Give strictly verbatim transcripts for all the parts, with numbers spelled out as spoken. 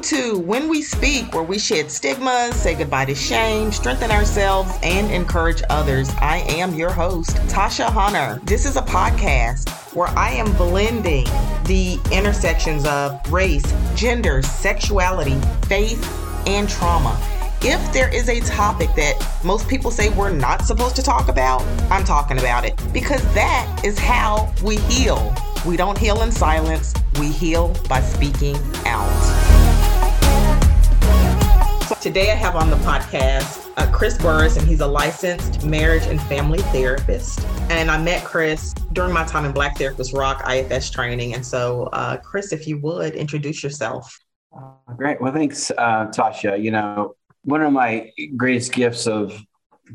Welcome to When We Speak, where we shed stigmas, say goodbye to shame, strengthen ourselves, and encourage others. I am your host, Tasha Hunter. This is a podcast where I am blending the intersections of race, gender, sexuality, faith, and trauma. If there is a topic that most people say we're not supposed to talk about, I'm talking about it because that is how we heal. We don't heal in silence. We heal by speaking out. So today I have on the podcast uh, Chris Burris, and he's a licensed marriage and family therapist. And I met Chris during my time in Black Therapist Rock I F S training. And so, uh, Chris, if you would, introduce yourself. Uh, great. Well, thanks, uh, Tasha. You know, one of my greatest gifts of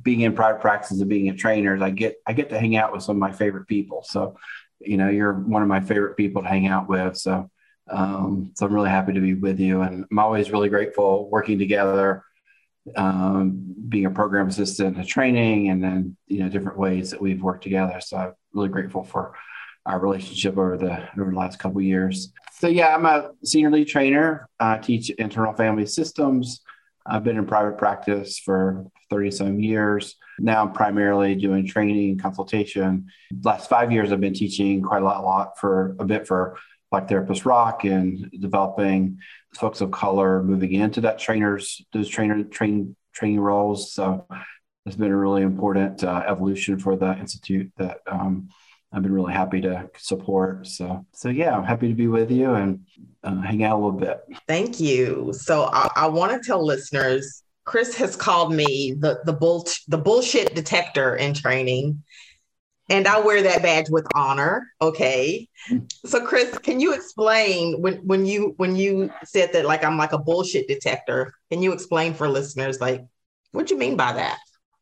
being in private practice and being a trainer is I get I get to hang out with some of my favorite people. So, you know, you're one of my favorite people to hang out with. So, um, so I'm really happy to be with you, and I'm always really grateful working together, um, being a program assistant, a training, and then, you know, different ways that we've worked together. So I'm really grateful for our relationship over the, over the last couple of years. So yeah, I'm a senior lead trainer. I teach internal family systems. I've been in private practice for thirty some years. Now I'm primarily doing training and consultation. Last five years, I've been teaching quite a lot, a lot for a bit for Black Therapist Rock and developing folks of color moving into that trainers, those trainer train training roles. So it's been a really important uh, evolution for the Institute that um, I've been really happy to support. So, so yeah, I'm happy to be with you and uh, hang out a little bit. Thank you. So I, I want to tell listeners, Chris has called me the the bull the bullshit detector in training, and I wear that badge with honor. Okay, so Chris, can you explain when when you when you said that, like, I'm like a bullshit detector? Can you explain for listeners, like, what you mean by that?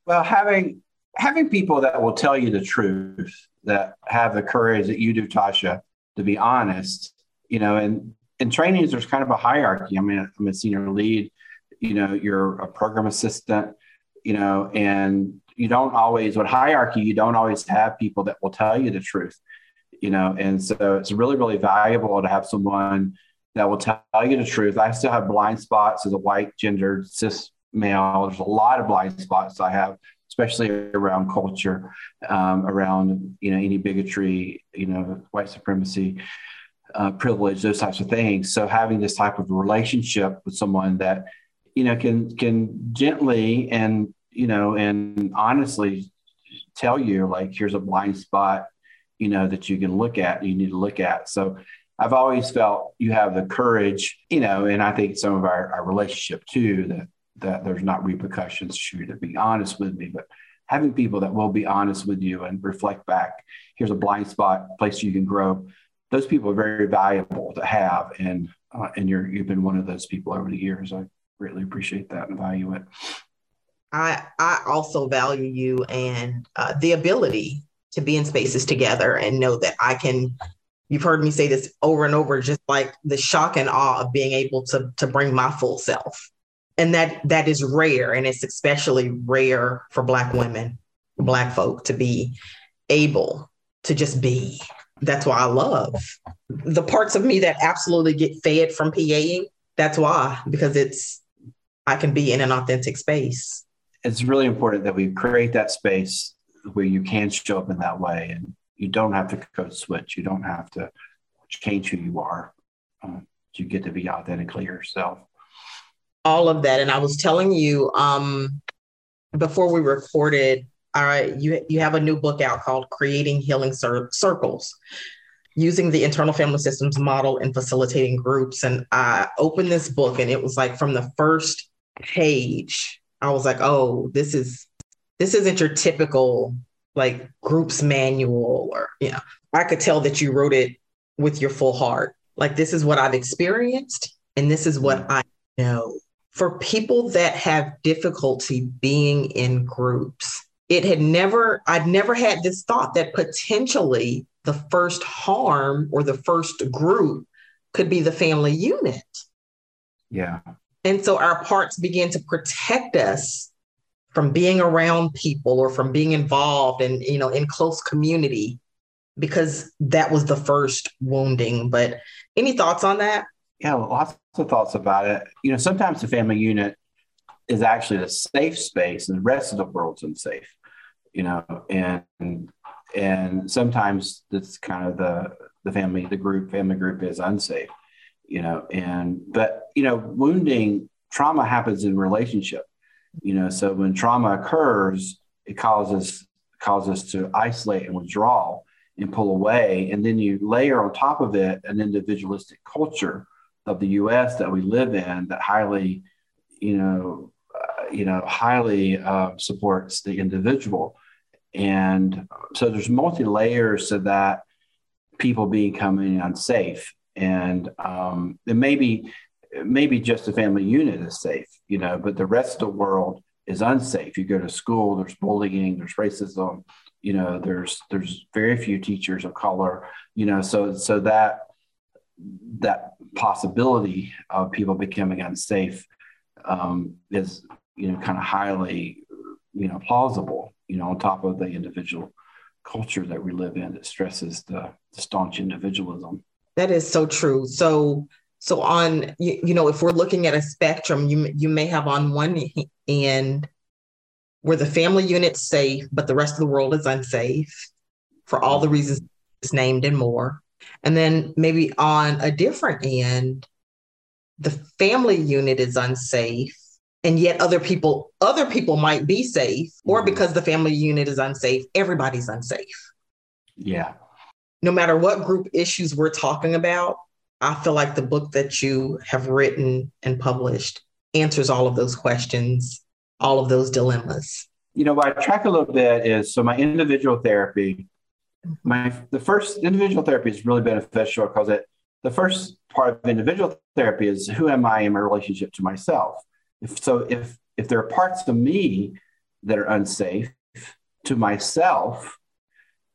Well, having having people that will tell you the truth, that have the courage that you do, Tasha, to be honest, you know, and in trainings there's kind of a hierarchy. I mean, I'm a senior lead. You know, you're a program assistant, you know, and you don't always, with hierarchy, you don't always have people that will tell you the truth, you know, and so it's really, really valuable to have someone that will tell you the truth. I still have blind spots as a white, gendered, cis male. There's a lot of blind spots I have, especially around culture, um, around, you know, any bigotry, you know, white supremacy, uh, privilege, those types of things. So having this type of relationship with someone that, you know, can can gently and, you know, and honestly tell you, like, here's a blind spot, you know, that you can look at, you need to look at. So I've always felt you have the courage, you know, and I think some of our, our relationship too, that, that there's not repercussions for you to be honest with me, but having people that will be honest with you and reflect back, here's a blind spot, place you can grow. Those people are very valuable to have. And, uh, and you're, you've been one of those people over the years. I, Really appreciate that and value it. I I also value you and uh, the ability to be in spaces together and know that I can. You've heard me say this over and over, just like the shock and awe of being able to to bring my full self, and that that is rare, and it's especially rare for Black women, Black folk to be able to just be. That's why I love the parts of me that absolutely get fed from P A ing. That's why, because it's. I can be in an authentic space. It's really important that we create that space where you can show up in that way, and you don't have to code switch. You don't have to change who you are. Um, you get to be authentically yourself. All of that. And I was telling you um, before we recorded, uh, you, you have a new book out called Creating Healing Cir- Circles, using the internal family systems model and facilitating groups. And I opened this book, and it was like from the first page, I was like, oh, this is, this isn't your typical like groups manual, or, you know, I could tell that you wrote it with your full heart. Like, this is what I've experienced, and this is what I know. For people that have difficulty being in groups, it had never, I'd never had this thought that potentially the first harm or the first group could be the family unit. Yeah. And so our parts begin to protect us from being around people or from being involved and, you know, in close community, because that was the first wounding. But any thoughts on that? Yeah, lots of thoughts about it. You know, sometimes the family unit is actually a safe space and the rest of the world's unsafe, you know, and and sometimes that's kind of the, the family, the group, family group is unsafe, you know, and, but, you know, wounding, trauma happens in relationship, you know, so when trauma occurs, it causes, causes us to isolate and withdraw and pull away. And then you layer on top of it an individualistic culture of the U S that we live in that highly, you know, uh, you know, highly uh, supports the individual. And so there's multi layers to that, people becoming unsafe. And um, it may be, maybe just the family unit is safe, you know, but the rest of the world is unsafe. You go to school, there's bullying, there's racism, you know, there's, there's very few teachers of color, you know, so, so that, that possibility of people becoming unsafe um, is, you know, kind of highly, you know, plausible, you know, on top of the individual culture that we live in that stresses the, the staunch individualism. That is so true. So, so on, you, you know, if we're looking at a spectrum, you, you may have on one end where the family unit's safe, but the rest of the world is unsafe for all the reasons it's named and more. And then maybe on a different end, the family unit is unsafe, and yet other people, other people might be safe, or because the family unit is unsafe, everybody's unsafe. Yeah. No matter what group issues we're talking about, I feel like the book that you have written and published answers all of those questions, all of those dilemmas. You know, what I track a little bit is, so my individual therapy, My the first individual therapy is really beneficial because it the first part of individual therapy is who am I in my relationship to myself. If so, if if there are parts of me that are unsafe to myself,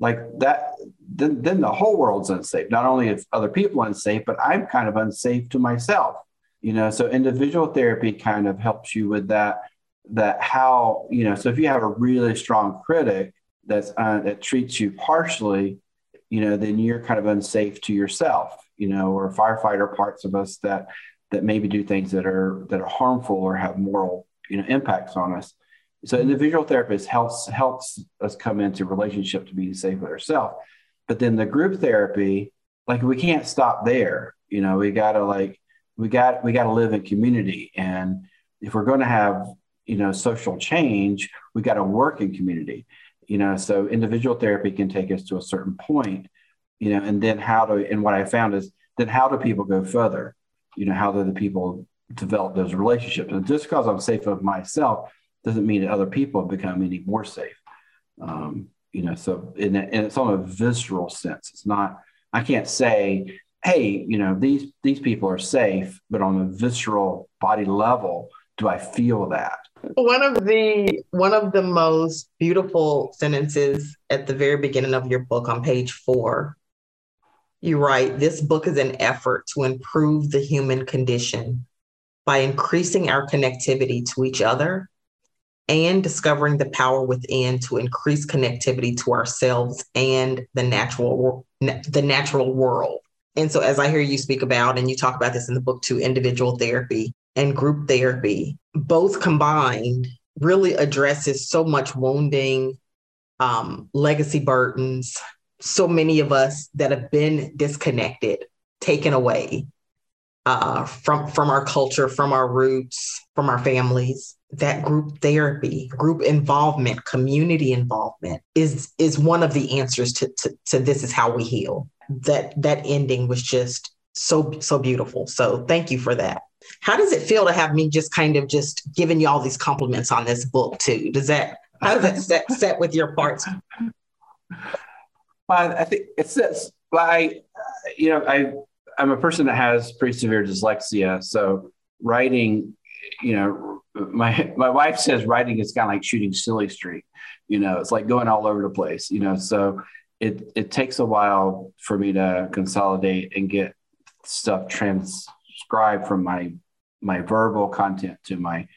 like that, then then the whole world's unsafe. Not only is other people unsafe, but I'm kind of unsafe to myself. You know, so individual therapy kind of helps you with that. That how you know. So if you have a really strong critic that's uh, that treats you partially, you know, then you're kind of unsafe to yourself, you know, or firefighter parts of us that, that maybe do things that are, that are harmful or have moral, you know, impacts on us. So individual therapist helps, helps us come into relationship to be safe with ourselves. But then the group therapy, like we can't stop there. You know, we gotta like, we got, we gotta live in community. And if we're going to have, you know, social change, we got to work in community. You know, so individual therapy can take us to a certain point, you know, and then how do, and what I found is then how do people go further? You know, how do the people develop those relationships? And just because I'm safe of myself doesn't mean that other people become any more safe. Um, you know, so, and, and it's on a visceral sense. It's not, I can't say, hey, you know, these, these people are safe, but on a visceral body level, do I feel that? One of the one of the most beautiful sentences at the very beginning of your book on page four, you write, "This book is an effort to improve the human condition by increasing our connectivity to each other and discovering the power within to increase connectivity to ourselves and the natural the natural world." And so as I hear you speak about, and you talk about this in the book too, individual therapy and group therapy, both combined, really addresses so much wounding, um, legacy burdens, so many of us that have been disconnected, taken away uh, from, from our culture, from our roots, from our families. That group therapy, group involvement, community involvement is, is one of the answers to, to, to this is how we heal. That, that ending was just so, so beautiful. So thank you for that. How does it feel to have me just kind of just giving you all these compliments on this book too? Does that, how does that set, set with your parts? Well, I think it says, well, I, you know, I, I'm a person that has pretty severe dyslexia. So writing, you know, my, my wife says writing is kind of like shooting silly string, you know, it's like going all over the place, you know, so it, it takes a while for me to consolidate and get stuff trans, Describe from my my verbal content to my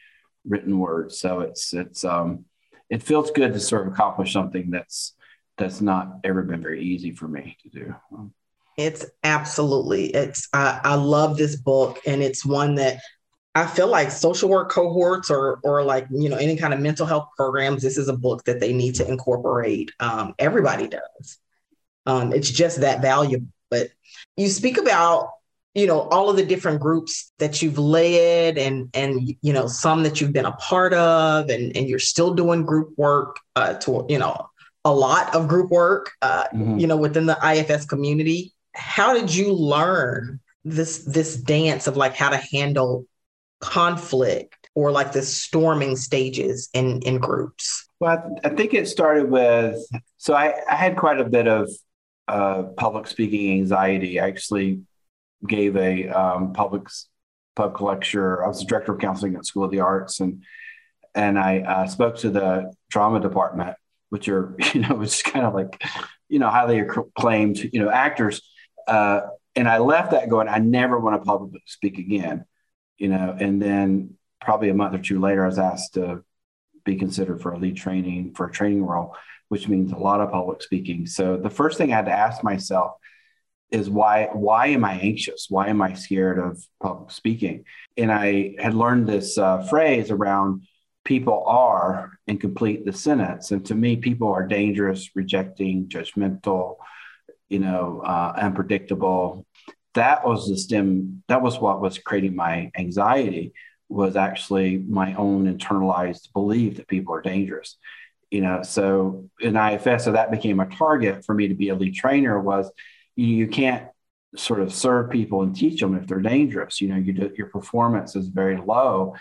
written words, so it's it's um it feels good to sort of accomplish something that's that's not ever been very easy for me to do. It's absolutely, it's, I, I love this book, and it's one that I feel like social work cohorts or, or like, you know, any kind of mental health programs, this is a book that they need to incorporate. Um, everybody does. Um, it's just that valuable. But you speak about, you know, all of the different groups that you've led and, and, you know, some that you've been a part of, and, and you're still doing group work, uh, to, you know, a lot of group work, uh, mm-hmm. you know, within the I F S community. How did you learn this, this dance of like how to handle conflict or like the storming stages in, in groups? Well, I, th- I think it started with, so I, I had quite a bit of uh, public speaking anxiety. I actually gave a um, public, public lecture. I was the director of counseling at School of the Arts. And, and I uh, spoke to the drama department, which are, you know, it's kind of like, you know, highly acclaimed, you know, actors. Uh, and I left that going, I never want to publicly speak again, you know. And then probably a month or two later, I was asked to be considered for a lead training, for a training role, which means a lot of public speaking. So the first thing I had to ask myself is why, why am I anxious? Why am I scared of public speaking? And I had learned this uh, phrase around people are and complete the sentence. And to me, people are dangerous, rejecting, judgmental, you know, uh, unpredictable. That was the stem. That was what was creating my anxiety, was actually my own internalized belief that people are dangerous, you know. So in I F S, so that became a target for me to be a lead trainer, was you, you can't sort of serve people and teach them if they're dangerous. You know, you do, your performance is very low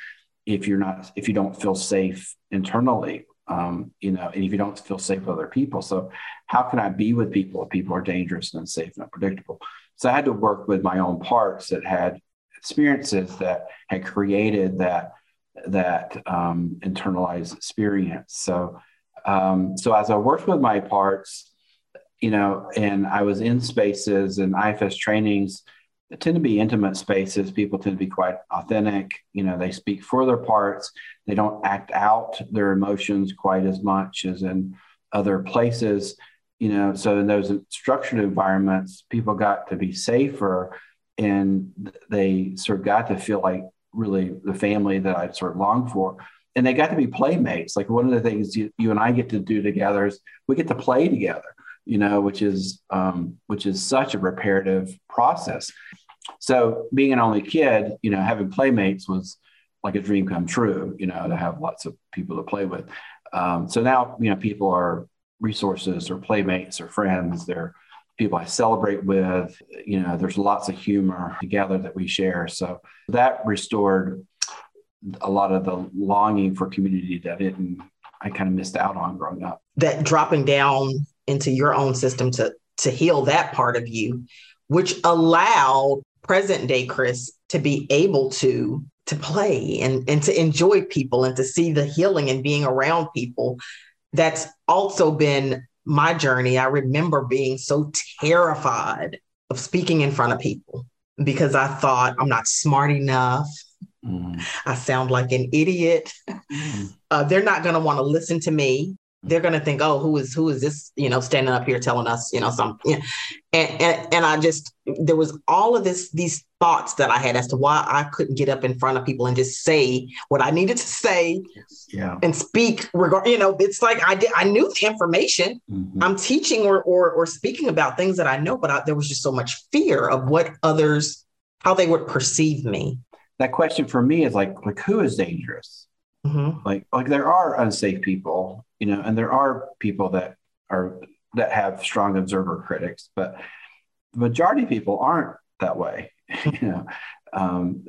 if you're not, if you don't feel safe internally, um, you know, and if you don't feel safe with other people. So how can I be with people if people are dangerous and unsafe and unpredictable? So I had to work with my own parts that had experiences that had created that, that um, internalized experience. So, um, so as I worked with my parts, you know, and I was in spaces and I F S trainings, they tend to be intimate spaces. People tend to be quite authentic. You know, they speak for their parts. They don't act out their emotions quite as much as in other places. You know, so in those structured environments, people got to be safer, and they sort of got to feel like really the family that I sort of longed for. And they got to be playmates. Like one of the things you, you and I get to do together is we get to play together, you know, which is um, which is such a reparative process. So being an only kid, you know, having playmates was like a dream come true, you know, to have lots of people to play with. Um, so now, you know, people are resources or playmates or friends. They're people I celebrate with. You know, there's lots of humor together that we share. So that restored a lot of the longing for community that I didn't, I kind of missed out on growing up. That dropping down into your own system to, to heal that part of you, which allowed present day Chris to be able to, to play and, and to enjoy people and to see the healing and being around people. That's also been my journey. I remember being so terrified of speaking in front of people because I thought I'm not smart enough. Mm. I sound like an idiot. Mm. Uh, they're not going to want to listen to me. They're going to think, oh, who is, who is this, you know, standing up here telling us, you know, something. Yeah. And, and, and I just, there was all of this, these thoughts that I had as to why I couldn't get up in front of people and just say what I needed to say yeah. and speak regard, you know, it's like, I did, I knew the information mm-hmm. I'm teaching or, or, or speaking about things that I know, but I, there was just so much fear of what others, how they would perceive me. That question for me is like, like, who is dangerous? Mm-hmm. Like, like there are unsafe people, you know, and there are people that are, that have strong observer critics, but the majority of people aren't that way, you know, um,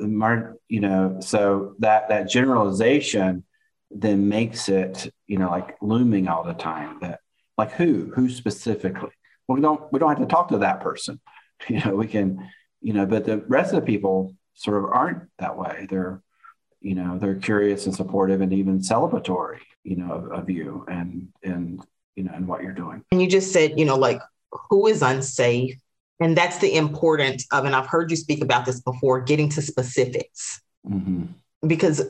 you know, so that, that generalization then makes it, you know, like looming all the time that like, who, who specifically, well, we don't, we don't have to talk to that person, you know, we can, you know, but the rest of the people sort of aren't that way. They're, you know, they're curious and supportive and even celebratory, you know, of, of you and, and, you know, and what you're doing. And you just said, you know, like who is unsafe? And that's the importance of, and I've heard you speak about this before, getting to specifics, mm-hmm. because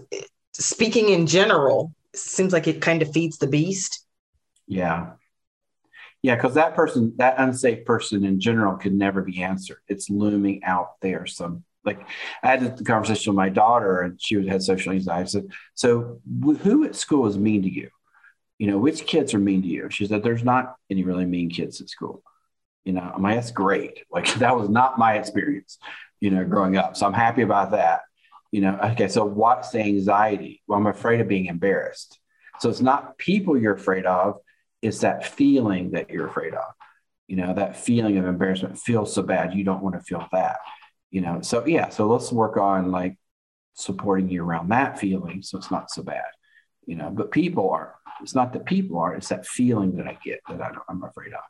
speaking in general seems like it kind of feeds the beast. Yeah. Yeah, because that person, that unsafe person in general could never be answered. It's looming out there. So, like, I had the conversation with my daughter, and she had social anxiety. I said, so who at school is mean to you? You know, which kids are mean to you? She said, there's not any really mean kids at school. You know, I'm like, that's great. Like, that was not my experience, you know, growing up. So I'm happy about that. You know, okay, so what's the anxiety? Well, I'm afraid of being embarrassed. So it's not people you're afraid of. It's that feeling that you're afraid of, you know, that feeling of embarrassment. Feels so bad. You don't want to feel that, you know? So, yeah. So let's work on like supporting you around that feeling. So it's not so bad, you know, but people aren't. It's not that people aren't, it's that feeling that I get that I don't, I'm afraid of.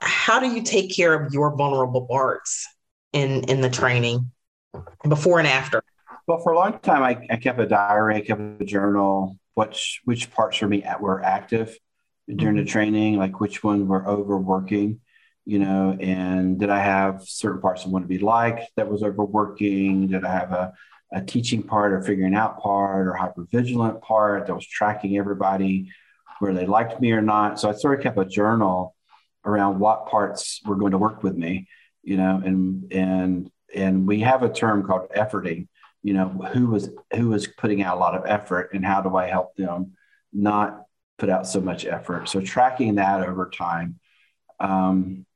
How do you take care of your vulnerable parts in, in the training before and after? Well, for a long time, I, I kept a diary, I kept a journal, which, which parts for me at, were active during the training, like which ones were overworking, you know, and did I have certain parts I want to be liked that was overworking? Did I have a, a teaching part or figuring out part or hypervigilant part that was tracking everybody, where they liked me or not? So I sort of kept a journal around what parts were going to work with me, you know, and, and, and we have a term called efforting, you know, who was, who was putting out a lot of effort and how do I help them not put out so much effort. So tracking that over time. Um,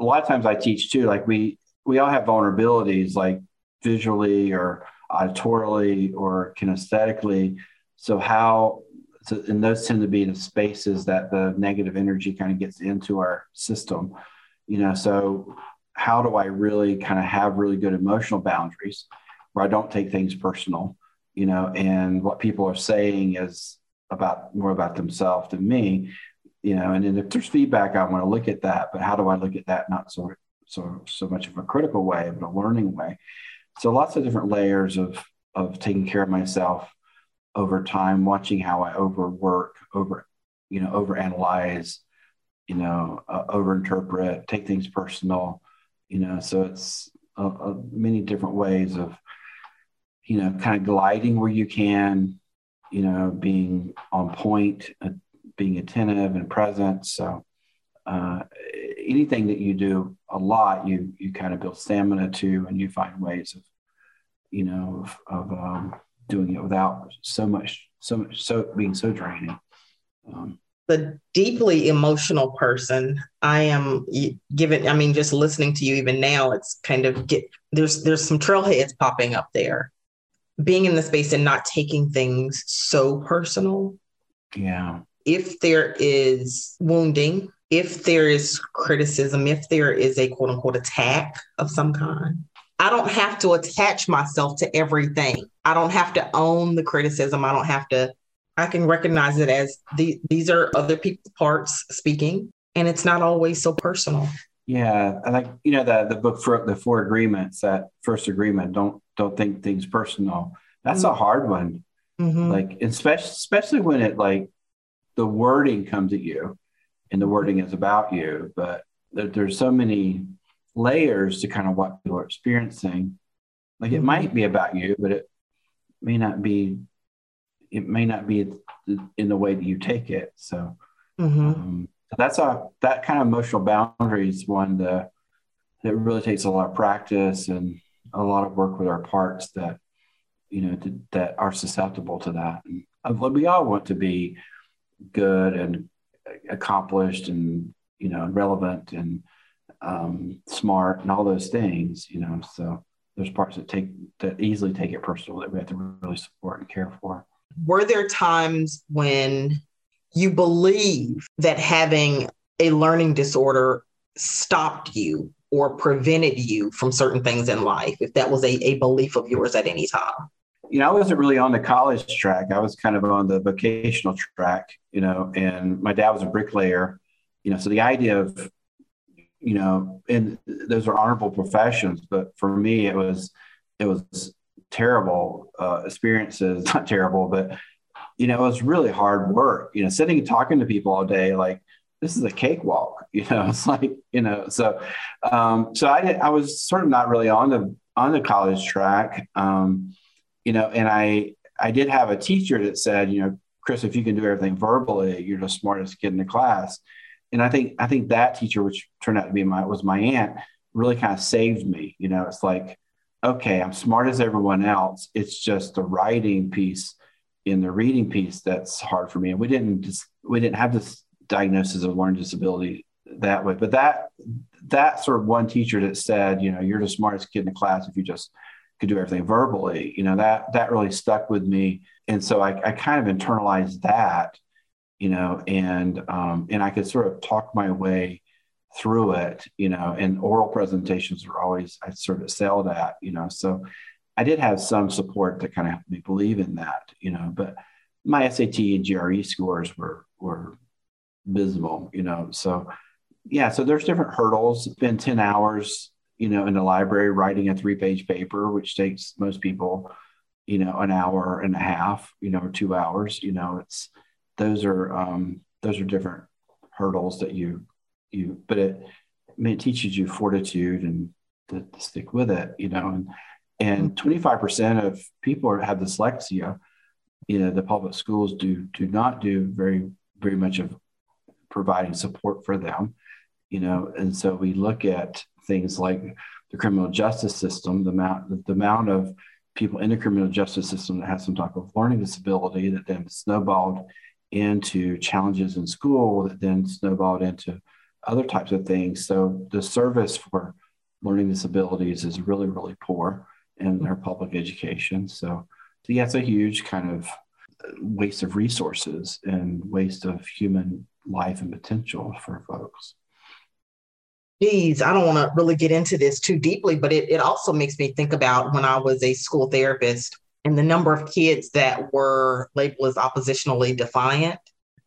a lot of times I teach too, like we, we all have vulnerabilities, like visually or auditorily or kinesthetically. So how, so, and those tend to be the spaces that the negative energy kind of gets into our system, you know, so how do I really kind of have really good emotional boundaries where I don't take things personal, you know, and what people are saying is about more about themselves than me, you know, and then if there's feedback, I want to look at that, but how do I look at that? Not so, so, so much of a critical way, but a learning way. So lots of different layers of, of taking care of myself over time, watching how I overwork, over, you know, overanalyze, you know, uh, overinterpret, take things personal, you know, so it's uh, uh, many different ways of, you know, kind of gliding where you can, you know, being on point, uh, being attentive and present. So uh, anything that you do a lot, you, you kind of build stamina to, and you find ways of, you know, of, of um, doing it without so much, so much, so being so draining. Um, the deeply emotional person, I am given, I mean, just listening to you even now, it's kind of get, there's, there's some trailheads popping up there, being in the space and not taking things so personal. Yeah. If there is wounding, if there is criticism, if there is a quote unquote attack of some kind, I don't have to attach myself to everything. I don't have to own the criticism. I don't have to, I can recognize it as the, these are other people's parts speaking, and it's not always so personal. Yeah. I like, you know, the, the book for the Four Agreements, that first agreement, don't, don't think things personal. That's mm-hmm. a hard one. Mm-hmm. Like, especially, especially when it like the wording comes at you and the wording is about you, but there, there's so many layers to kind of what people are experiencing. Like it mm-hmm. might be about you, but it may not be, it may not be in the way that you take it. So, mm-hmm. um, so that's a, that kind of emotional boundary is one that, that really takes a lot of practice and a lot of work with our parts that, you know, th- that are susceptible to that. And we all want to be good and accomplished and, you know, relevant and um, smart and all those things, you know, so there's parts that take, that easily take it personal that we have to really support and care for. Were there times when you believe that having a learning disorder stopped you or prevented you from certain things in life, if that was a, a belief of yours at any time? You know, I wasn't really on the college track. I was kind of on the vocational track, you know, and my dad was a bricklayer, you know, so the idea of, you know, and those are honorable professions, but for me, it was, it was terrible uh, experiences, not terrible, but, you know, it was really hard work, you know, sitting and talking to people all day, like, this is a cakewalk, you know, it's like, you know, so, um, so I did, I was sort of not really on the, on the college track, um, you know, and I, I did have a teacher that said, you know, Chris, if you can do everything verbally, you're the smartest kid in the class. and I think I think that teacher, which turned out to be my was my aunt, really kind of saved me. You know, it's like, okay, I'm smart as everyone else. It's just the writing piece and the reading piece that's hard for me. And we didn't just we didn't have this diagnosis of learning disability that way. But that that sort of one teacher that said, you know, you're the smartest kid in the class if you just could do everything verbally, you know, that that really stuck with me. And so I, I kind of internalized that, you know, and um, and I could sort of talk my way through it, you know, and oral presentations were always, I sort of excelled at, you know, so I did have some support to kind of help me believe in that, you know, but my S A T and G R E scores were, were abysmal, you know, so yeah, so there's different hurdles. It's been ten hours, you know, in the library writing a three page paper, which takes most people, you know, an hour and a half, you know, or two hours, you know, it's, those are, um, those are different hurdles that you You, but it, I mean, it teaches you fortitude and to, to stick with it, you know, and, and twenty-five percent of people are, have dyslexia, you know, the public schools do, do not do very, very much of providing support for them, you know? And so we look at things like the criminal justice system, the amount, the amount of people in the criminal justice system that have some type of learning disability that then snowballed into challenges in school that then snowballed into other types of things. So the service for learning disabilities is really, really poor in our public education. So, so yeah, it's a huge kind of waste of resources and waste of human life and potential for folks. Geez, I don't want to really get into this too deeply, but it, it also makes me think about when I was a school therapist and the number of kids that were labeled as oppositionally defiant.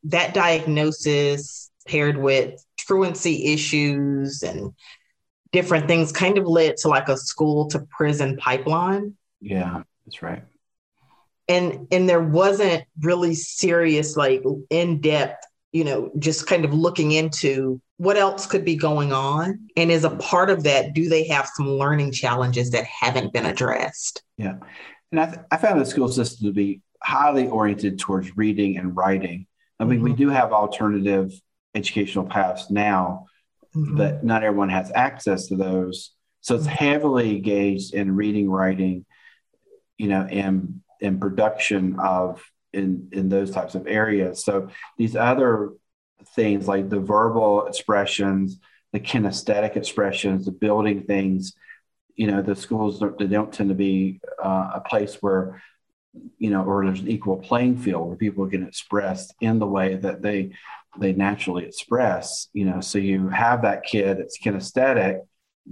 That diagnosis paired with truancy issues and different things kind of led to like a school to prison pipeline. Yeah, that's right. And and there wasn't really serious, like in-depth, you know, just kind of looking into what else could be going on. And as a part of that, do they have some learning challenges that haven't been addressed? Yeah. And I, th- I found the school system to be highly oriented towards reading and writing. I mean, mm-hmm. we do have alternative educational paths now, mm-hmm. but not everyone has access to those. So it's heavily engaged in reading, writing, you know, and, and production of in, in those types of areas. So these other things like the verbal expressions, the kinesthetic expressions, the building things, you know, the schools, they don't tend to be uh, a place where, you know, or there's an equal playing field where people can express in the way that they they naturally express, you know, so you have that kid that's kinesthetic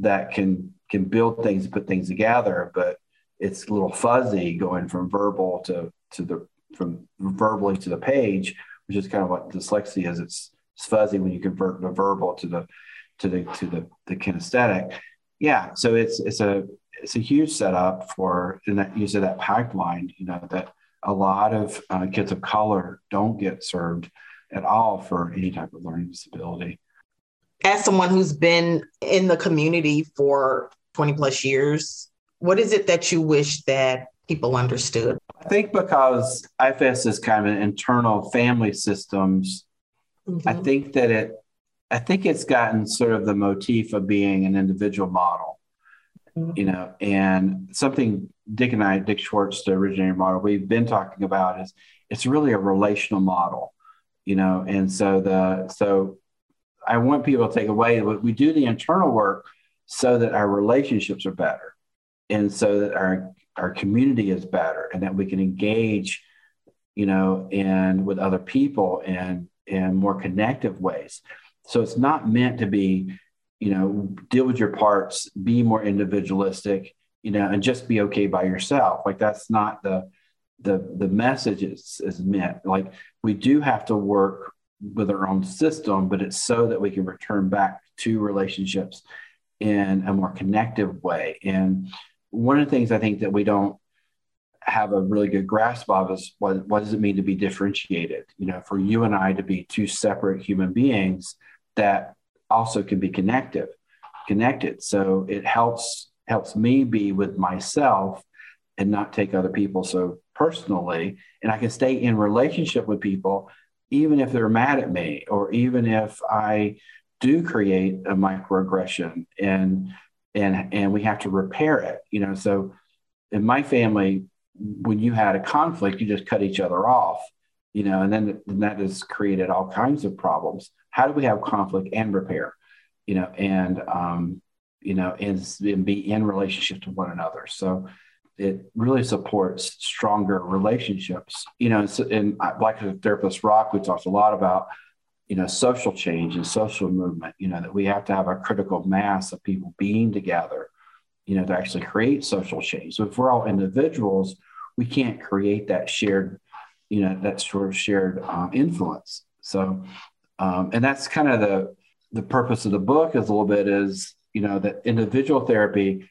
that can can build things, put things together, but it's a little fuzzy going from verbal to, to the, from verbally to the page, which is kind of what dyslexia is. It's, it's fuzzy when you convert the verbal to the, to the, to the, the kinesthetic. Yeah. So it's, it's a, it's a huge setup for, and that use of that pipeline, you know, that a lot of uh, kids of color don't get served at all for any type of learning disability. As someone who's been in the community for twenty plus years, what is it that you wish that people understood? I think because I F S is kind of an internal family systems, mm-hmm. I think that it, I think it's gotten sort of the motif of being an individual model, mm-hmm. you know, and something Dick and I, Dick Schwartz, the originator model, we've been talking about is it's really a relational model. You know, and so the, so I want people to take away that we do the internal work so that our relationships are better and so that our, our community is better and that we can engage, you know, and with other people and, and more connective ways. So it's not meant to be, you know, deal with your parts, be more individualistic, you know, and just be okay by yourself. Like that's not the, the the message is, is meant. Like we do have to work with our own system, but it's so that we can return back to relationships in a more connective way. And one of the things I think that we don't have a really good grasp of is what, what does it mean to be differentiated? You know, for you and I to be two separate human beings that also can be connective, connected. So it helps helps me be with myself and not take other people so personally, and I can stay in relationship with people, even if they're mad at me, or even if I do create a microaggression and, and, and we have to repair it, you know. So in my family, when you had a conflict, you just cut each other off, you know, and then and that has created all kinds of problems. How do we have conflict and repair, you know, and, um, you know, and, and be in relationship to one another. So it really supports stronger relationships, you know, and, and Black Therapist Rock, we talked a lot about, you know, social change and social movement, you know, that we have to have a critical mass of people being together, you know, to actually create social change. So if we're all individuals, we can't create that shared, you know, that sort of shared um, influence. So, um, and that's kind of the, the purpose of the book is a little bit is, you know, that individual therapy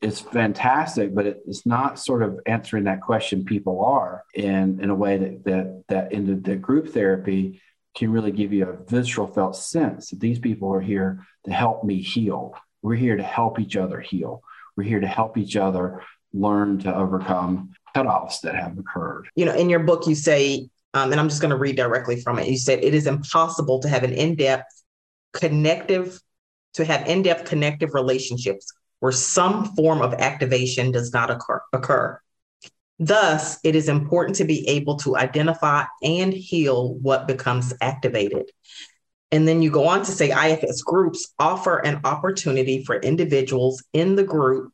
is fantastic, but it, it's not sort of answering that question people are in, in a way that, that, that into the group therapy can really give you a visceral felt sense that these people are here to help me heal. We're here to help each other heal. We're here to help each other learn to overcome cutoffs that have occurred. You know, in your book, you say, um, and I'm just going to read directly from it. You said, it is impossible to have an in-depth connective, to have in-depth connective relationships where some form of activation does not occur, occur. Thus, it is important to be able to identify and heal what becomes activated. And then you go on to say I F S groups offer an opportunity for individuals in the group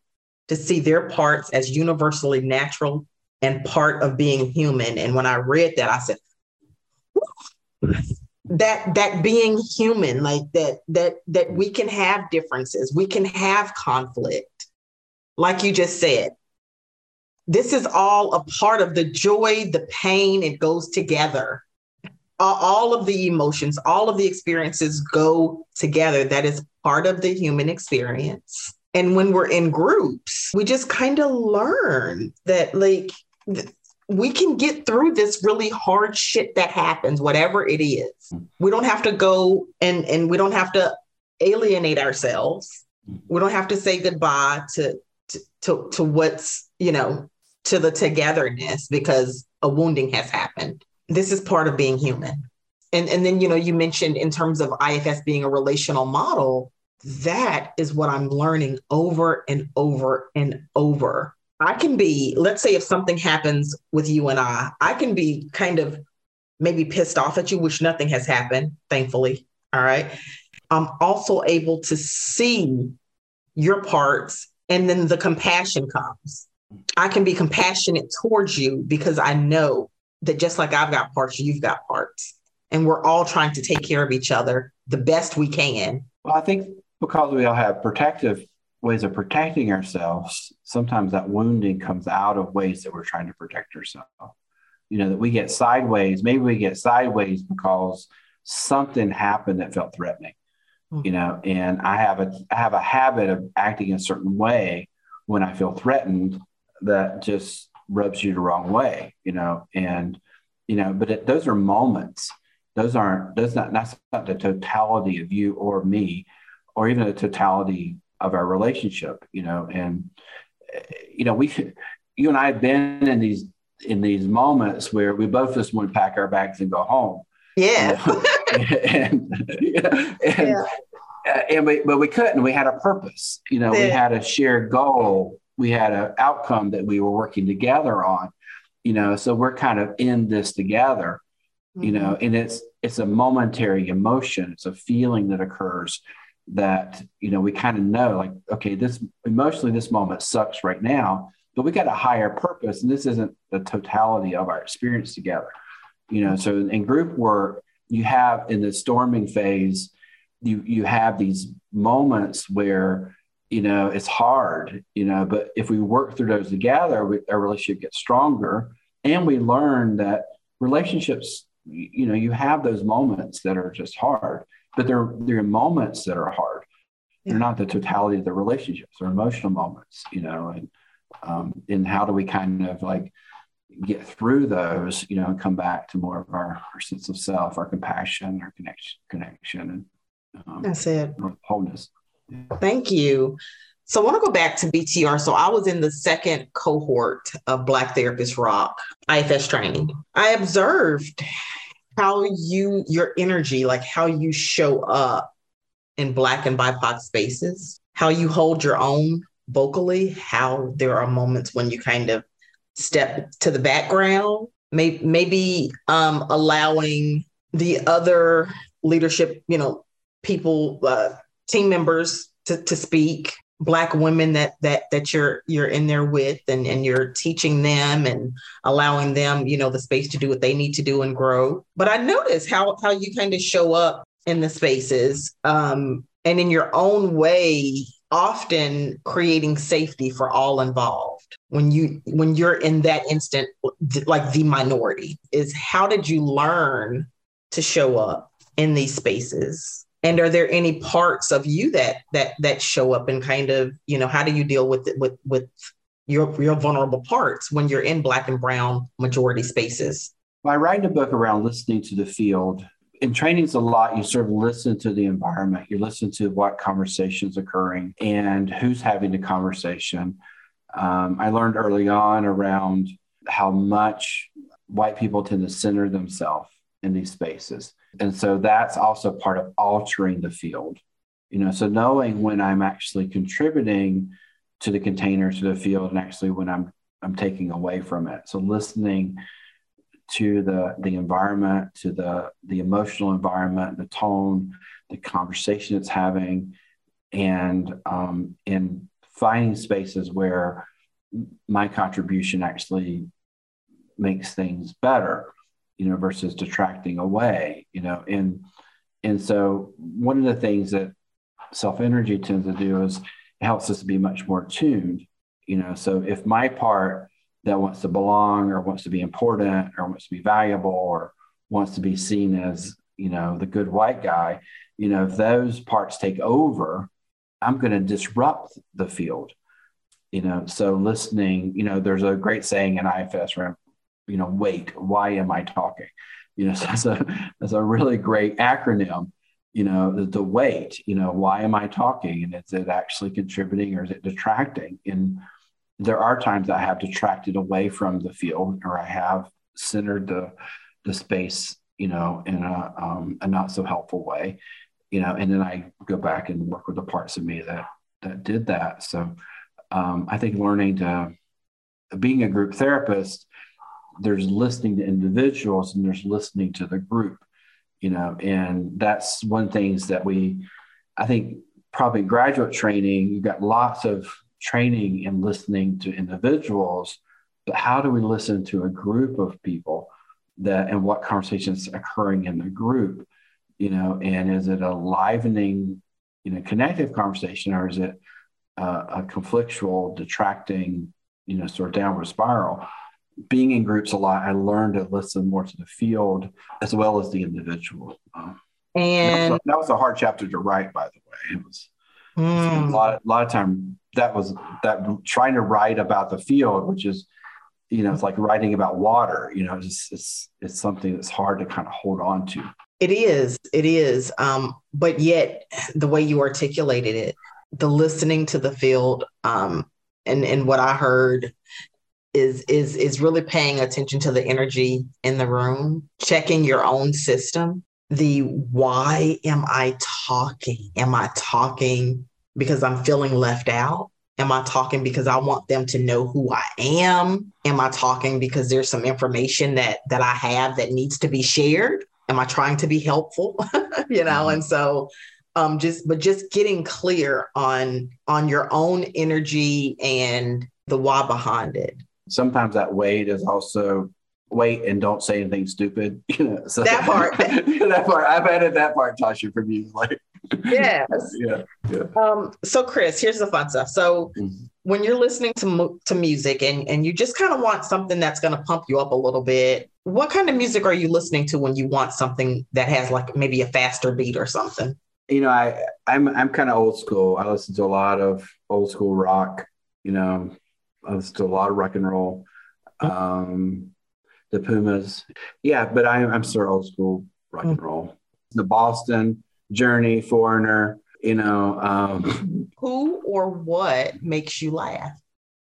to see their parts as universally natural and part of being human. And when I read that, I said, that that being human, like that, that, that we can have differences, we can have conflict. Like you just said, this is all a part of the joy, the pain, it goes together. All of the emotions, all of the experiences go together. That is part of the human experience. And when we're in groups, we just kind of learn that, like, th- we can get through this really hard shit that happens, whatever it is. We don't have to go and, and we don't have to alienate ourselves. We don't have to say goodbye to, to, to, to what's, you know, to the togetherness because a wounding has happened. This is part of being human. And, and then, you know, you mentioned in terms of I F S being a relational model, that is what I'm learning over and over and over. I can be, let's say if something happens with you and I, I can be kind of maybe pissed off at you, which nothing has happened, thankfully. All right. I'm also able to see your parts, and then the compassion comes. I can be compassionate towards you because I know that just like I've got parts, you've got parts. And we're all trying to take care of each other the best we can. Well, I think because we all have protective ways of protecting ourselves, sometimes that wounding comes out of ways that we're trying to protect ourselves. You know, that we get sideways. Maybe we get sideways because something happened that felt threatening, mm-hmm. you know, and I have a, I have a habit of acting a certain way when I feel threatened that just rubs you the wrong way, you know, and, you know, but it, those are moments. Those aren't, that's not, that's not the totality of you or me, or even the totality of our relationship, you know, and, you know, we, you and I have been in these, in these moments where we both just want to pack our bags and go home. Yeah. and, and, yeah. and we, but we couldn't, we had a purpose, you know, yeah. we had a shared goal. We had an outcome that we were working together on, you know, so we're kind of in this together, mm-hmm. you know, and it's, it's a momentary emotion. It's a feeling that occurs that, you know, we kind of know like, okay, this emotionally, this moment sucks right now, but we got a higher purpose. And this isn't the totality of our experience together, you know? So in group work, you have in the storming phase, you, you have these moments where, you know, it's hard, you know, but if we work through those together, we, our relationship gets stronger. And we learn that relationships, you know, you have those moments that are just hard, but they're, they're moments that are hard. They're not the totality of the relationships or emotional moments, you know, and, um, and how do we kind of like get through those, you know, and come back to more of our, our sense of self, our compassion, our connection, connection, and um, that's it. Wholeness. Thank you. So I want to go back to B T R. So I was in the second cohort of Black Therapist Rock I F S training. I observed how you, your energy, like how you show up in Black and B I P O C spaces, how you hold your own vocally, how there are moments when you kind of step to the background, may, maybe um, allowing the other leadership, you know, people, uh, team members to, to speak, Black women that that that you're you're in there with, and, and you're teaching them and allowing them, you know, the space to do what they need to do and grow. But I notice how how you kind of show up in the spaces um, and in your own way, often creating safety for all involved. When you when you're in that instant, like the minority, is how did you learn to show up in these spaces? And are there any parts of you that that that show up and kind of, you know, how do you deal with with with your your vulnerable parts when you're in Black and brown majority spaces? By writing a book around listening to the field, in trainings a lot, you sort of listen to the environment. You listen to what conversation's occurring and who's having the conversation. Um, I learned early on around how much white people tend to center themselves in these spaces. And so that's also part of altering the field, you know, so knowing when I'm actually contributing to the container, to the field, and actually when I'm I'm taking away from it. So listening to the, the environment, to the, the emotional environment, the tone, the conversation it's having, and um, and finding spaces where my contribution actually makes things better, you know, versus detracting away, you know, and, and so one of the things that self-energy tends to do is it helps us to be much more tuned, you know, so if my part that wants to belong or wants to be important or wants to be valuable or wants to be seen as, you know, the good white guy, you know, if those parts take over, I'm going to disrupt the field, you know, so listening, you know, there's a great saying in I F S around, you know, wait, why am I talking? You know, so that's a, that's a really great acronym, you know, the, the wait, you know, why am I talking? And is it actually contributing or is it detracting? And there are times I have detracted away from the field or I have centered the, the space, you know, in a, um, a not so helpful way, you know, and then I go back and work with the parts of me that, that did that. So um, I think learning to, being a group therapist, there's listening to individuals and there's listening to the group, you know, and that's one of the things that we, I think probably graduate training, you've got lots of training in listening to individuals, but how do we listen to a group of people that, and what conversations occurring in the group, you know, and is it a livening, you know, connective conversation, or is it uh, a conflictual, detracting, you know, sort of downward spiral? Being in groups a lot, I learned to listen more to the field as well as the individual. Um, and that was, a, that was a hard chapter to write, by the way. It was, mm. it was a lot, a lot of time. That was that trying to write about the field, which is, you know, it's like writing about water. You know, it's just, it's it's something that's hard to kind of hold on to. It is, it is. Um, but yet, the way you articulated it, the listening to the field, um, and and what I heard. is is is really paying attention to the energy in the room, checking your own system, the why am I talking? Am I talking because I'm feeling left out? Am I talking because I want them to know who I am? Am I talking because there's some information that that I have that needs to be shared? Am I trying to be helpful? You know, and so um, just but just getting clear on on your own energy and the why behind it. Sometimes that wait is also wait and don't say anything stupid. You know, so that part. that part. I've added that part, Tasha, from you. Like, yes. Yeah. yeah. Um, so, Chris, here's the fun stuff. So, mm-hmm. when you're listening to mu- to music and and you just kind of want something that's going to pump you up a little bit, what kind of music are you listening to when you want something that has like maybe a faster beat or something? You know, I I'm I'm kind of old school. I listen to a lot of old school rock. You know. I listen to a lot of rock and roll, um, the Pumas. Yeah, but I, I'm sort of old school rock and roll. The Boston, Journey, Foreigner, you know. Um, Who or what makes you laugh?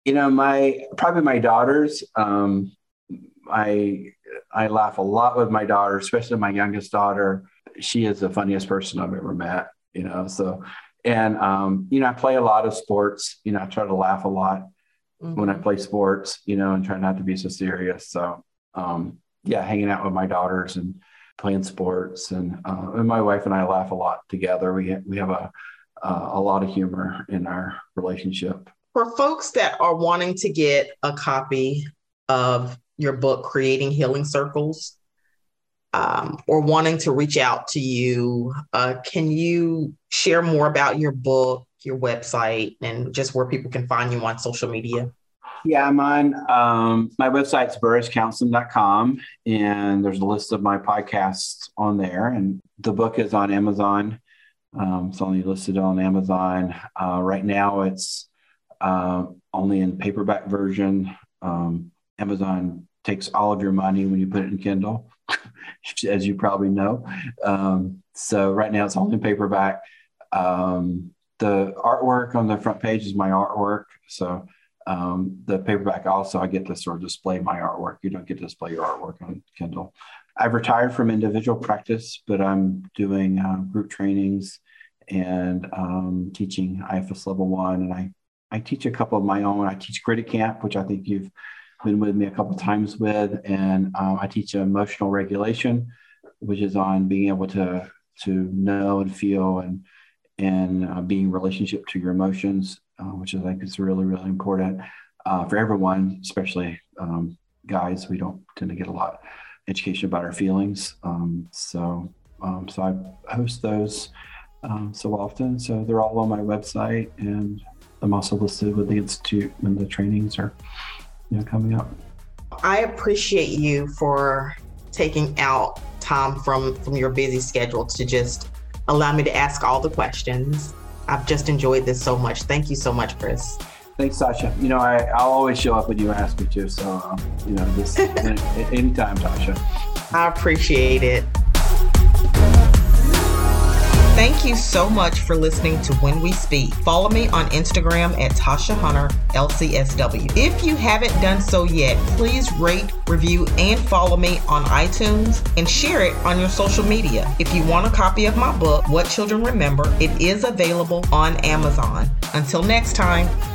You know, my probably my daughters. Um, I I laugh a lot with my daughter, especially my youngest daughter. She is the funniest person I've ever met, you know, so, and, um, you know, I play a lot of sports, you know, I try to laugh a lot mm-hmm. when I play sports, you know, and try not to be so serious. So, um, yeah, hanging out with my daughters and playing sports, and, uh, and my wife and I laugh a lot together. We ha- we have a, uh, a lot of humor in our relationship. For folks that are wanting to get a copy of your book, Creating Healing Circles, um, or wanting to reach out to you, uh, can you share more about your book, your website, and just where people can find you on social media? Yeah, I'm on, um, my website's burris counseling dot com, and there's a list of my podcasts on there, and the book is on Amazon. Um, it's only listed on Amazon. Uh, right now it's uh, only in paperback version. Um, Amazon takes all of your money when you put it in Kindle, as you probably know. Um, so right now it's only in paperback. Um, the artwork on the front page is my artwork. So Um, the paperback also, I get to sort of display my artwork. You don't get to display your artwork on Kindle. I've retired from individual practice, but I'm doing uh, group trainings and um, teaching I F S level one. And I, I teach a couple of my own. I teach Grit Camp, which I think you've been with me a couple of times with. And um, I teach emotional regulation, which is on being able to, to know and feel and, and uh, being in relationship to your emotions. Uh, which I think is really, really important uh, for everyone, especially um, guys. We don't tend to get a lot of education about our feelings. Um, so um, so I host those um, so often. So they're all on my website, and I'm also listed with the Institute when the trainings are you know, coming up. I appreciate you for taking out time from, from your busy schedule to just allow me to ask all the questions. I've just enjoyed this so much. Thank you so much, Chris. Thanks, Tasha. You know, I, I'll always show up when you ask me to. So, um, you know, just anytime, Tasha. I appreciate it. Thank you so much for listening to When We Speak. Follow me on Instagram at Tasha Hunter, L C S W. If you haven't done so yet, please rate, review, and follow me on iTunes and share it on your social media. If you want a copy of my book, What Children Remember, it is available on Amazon. Until next time.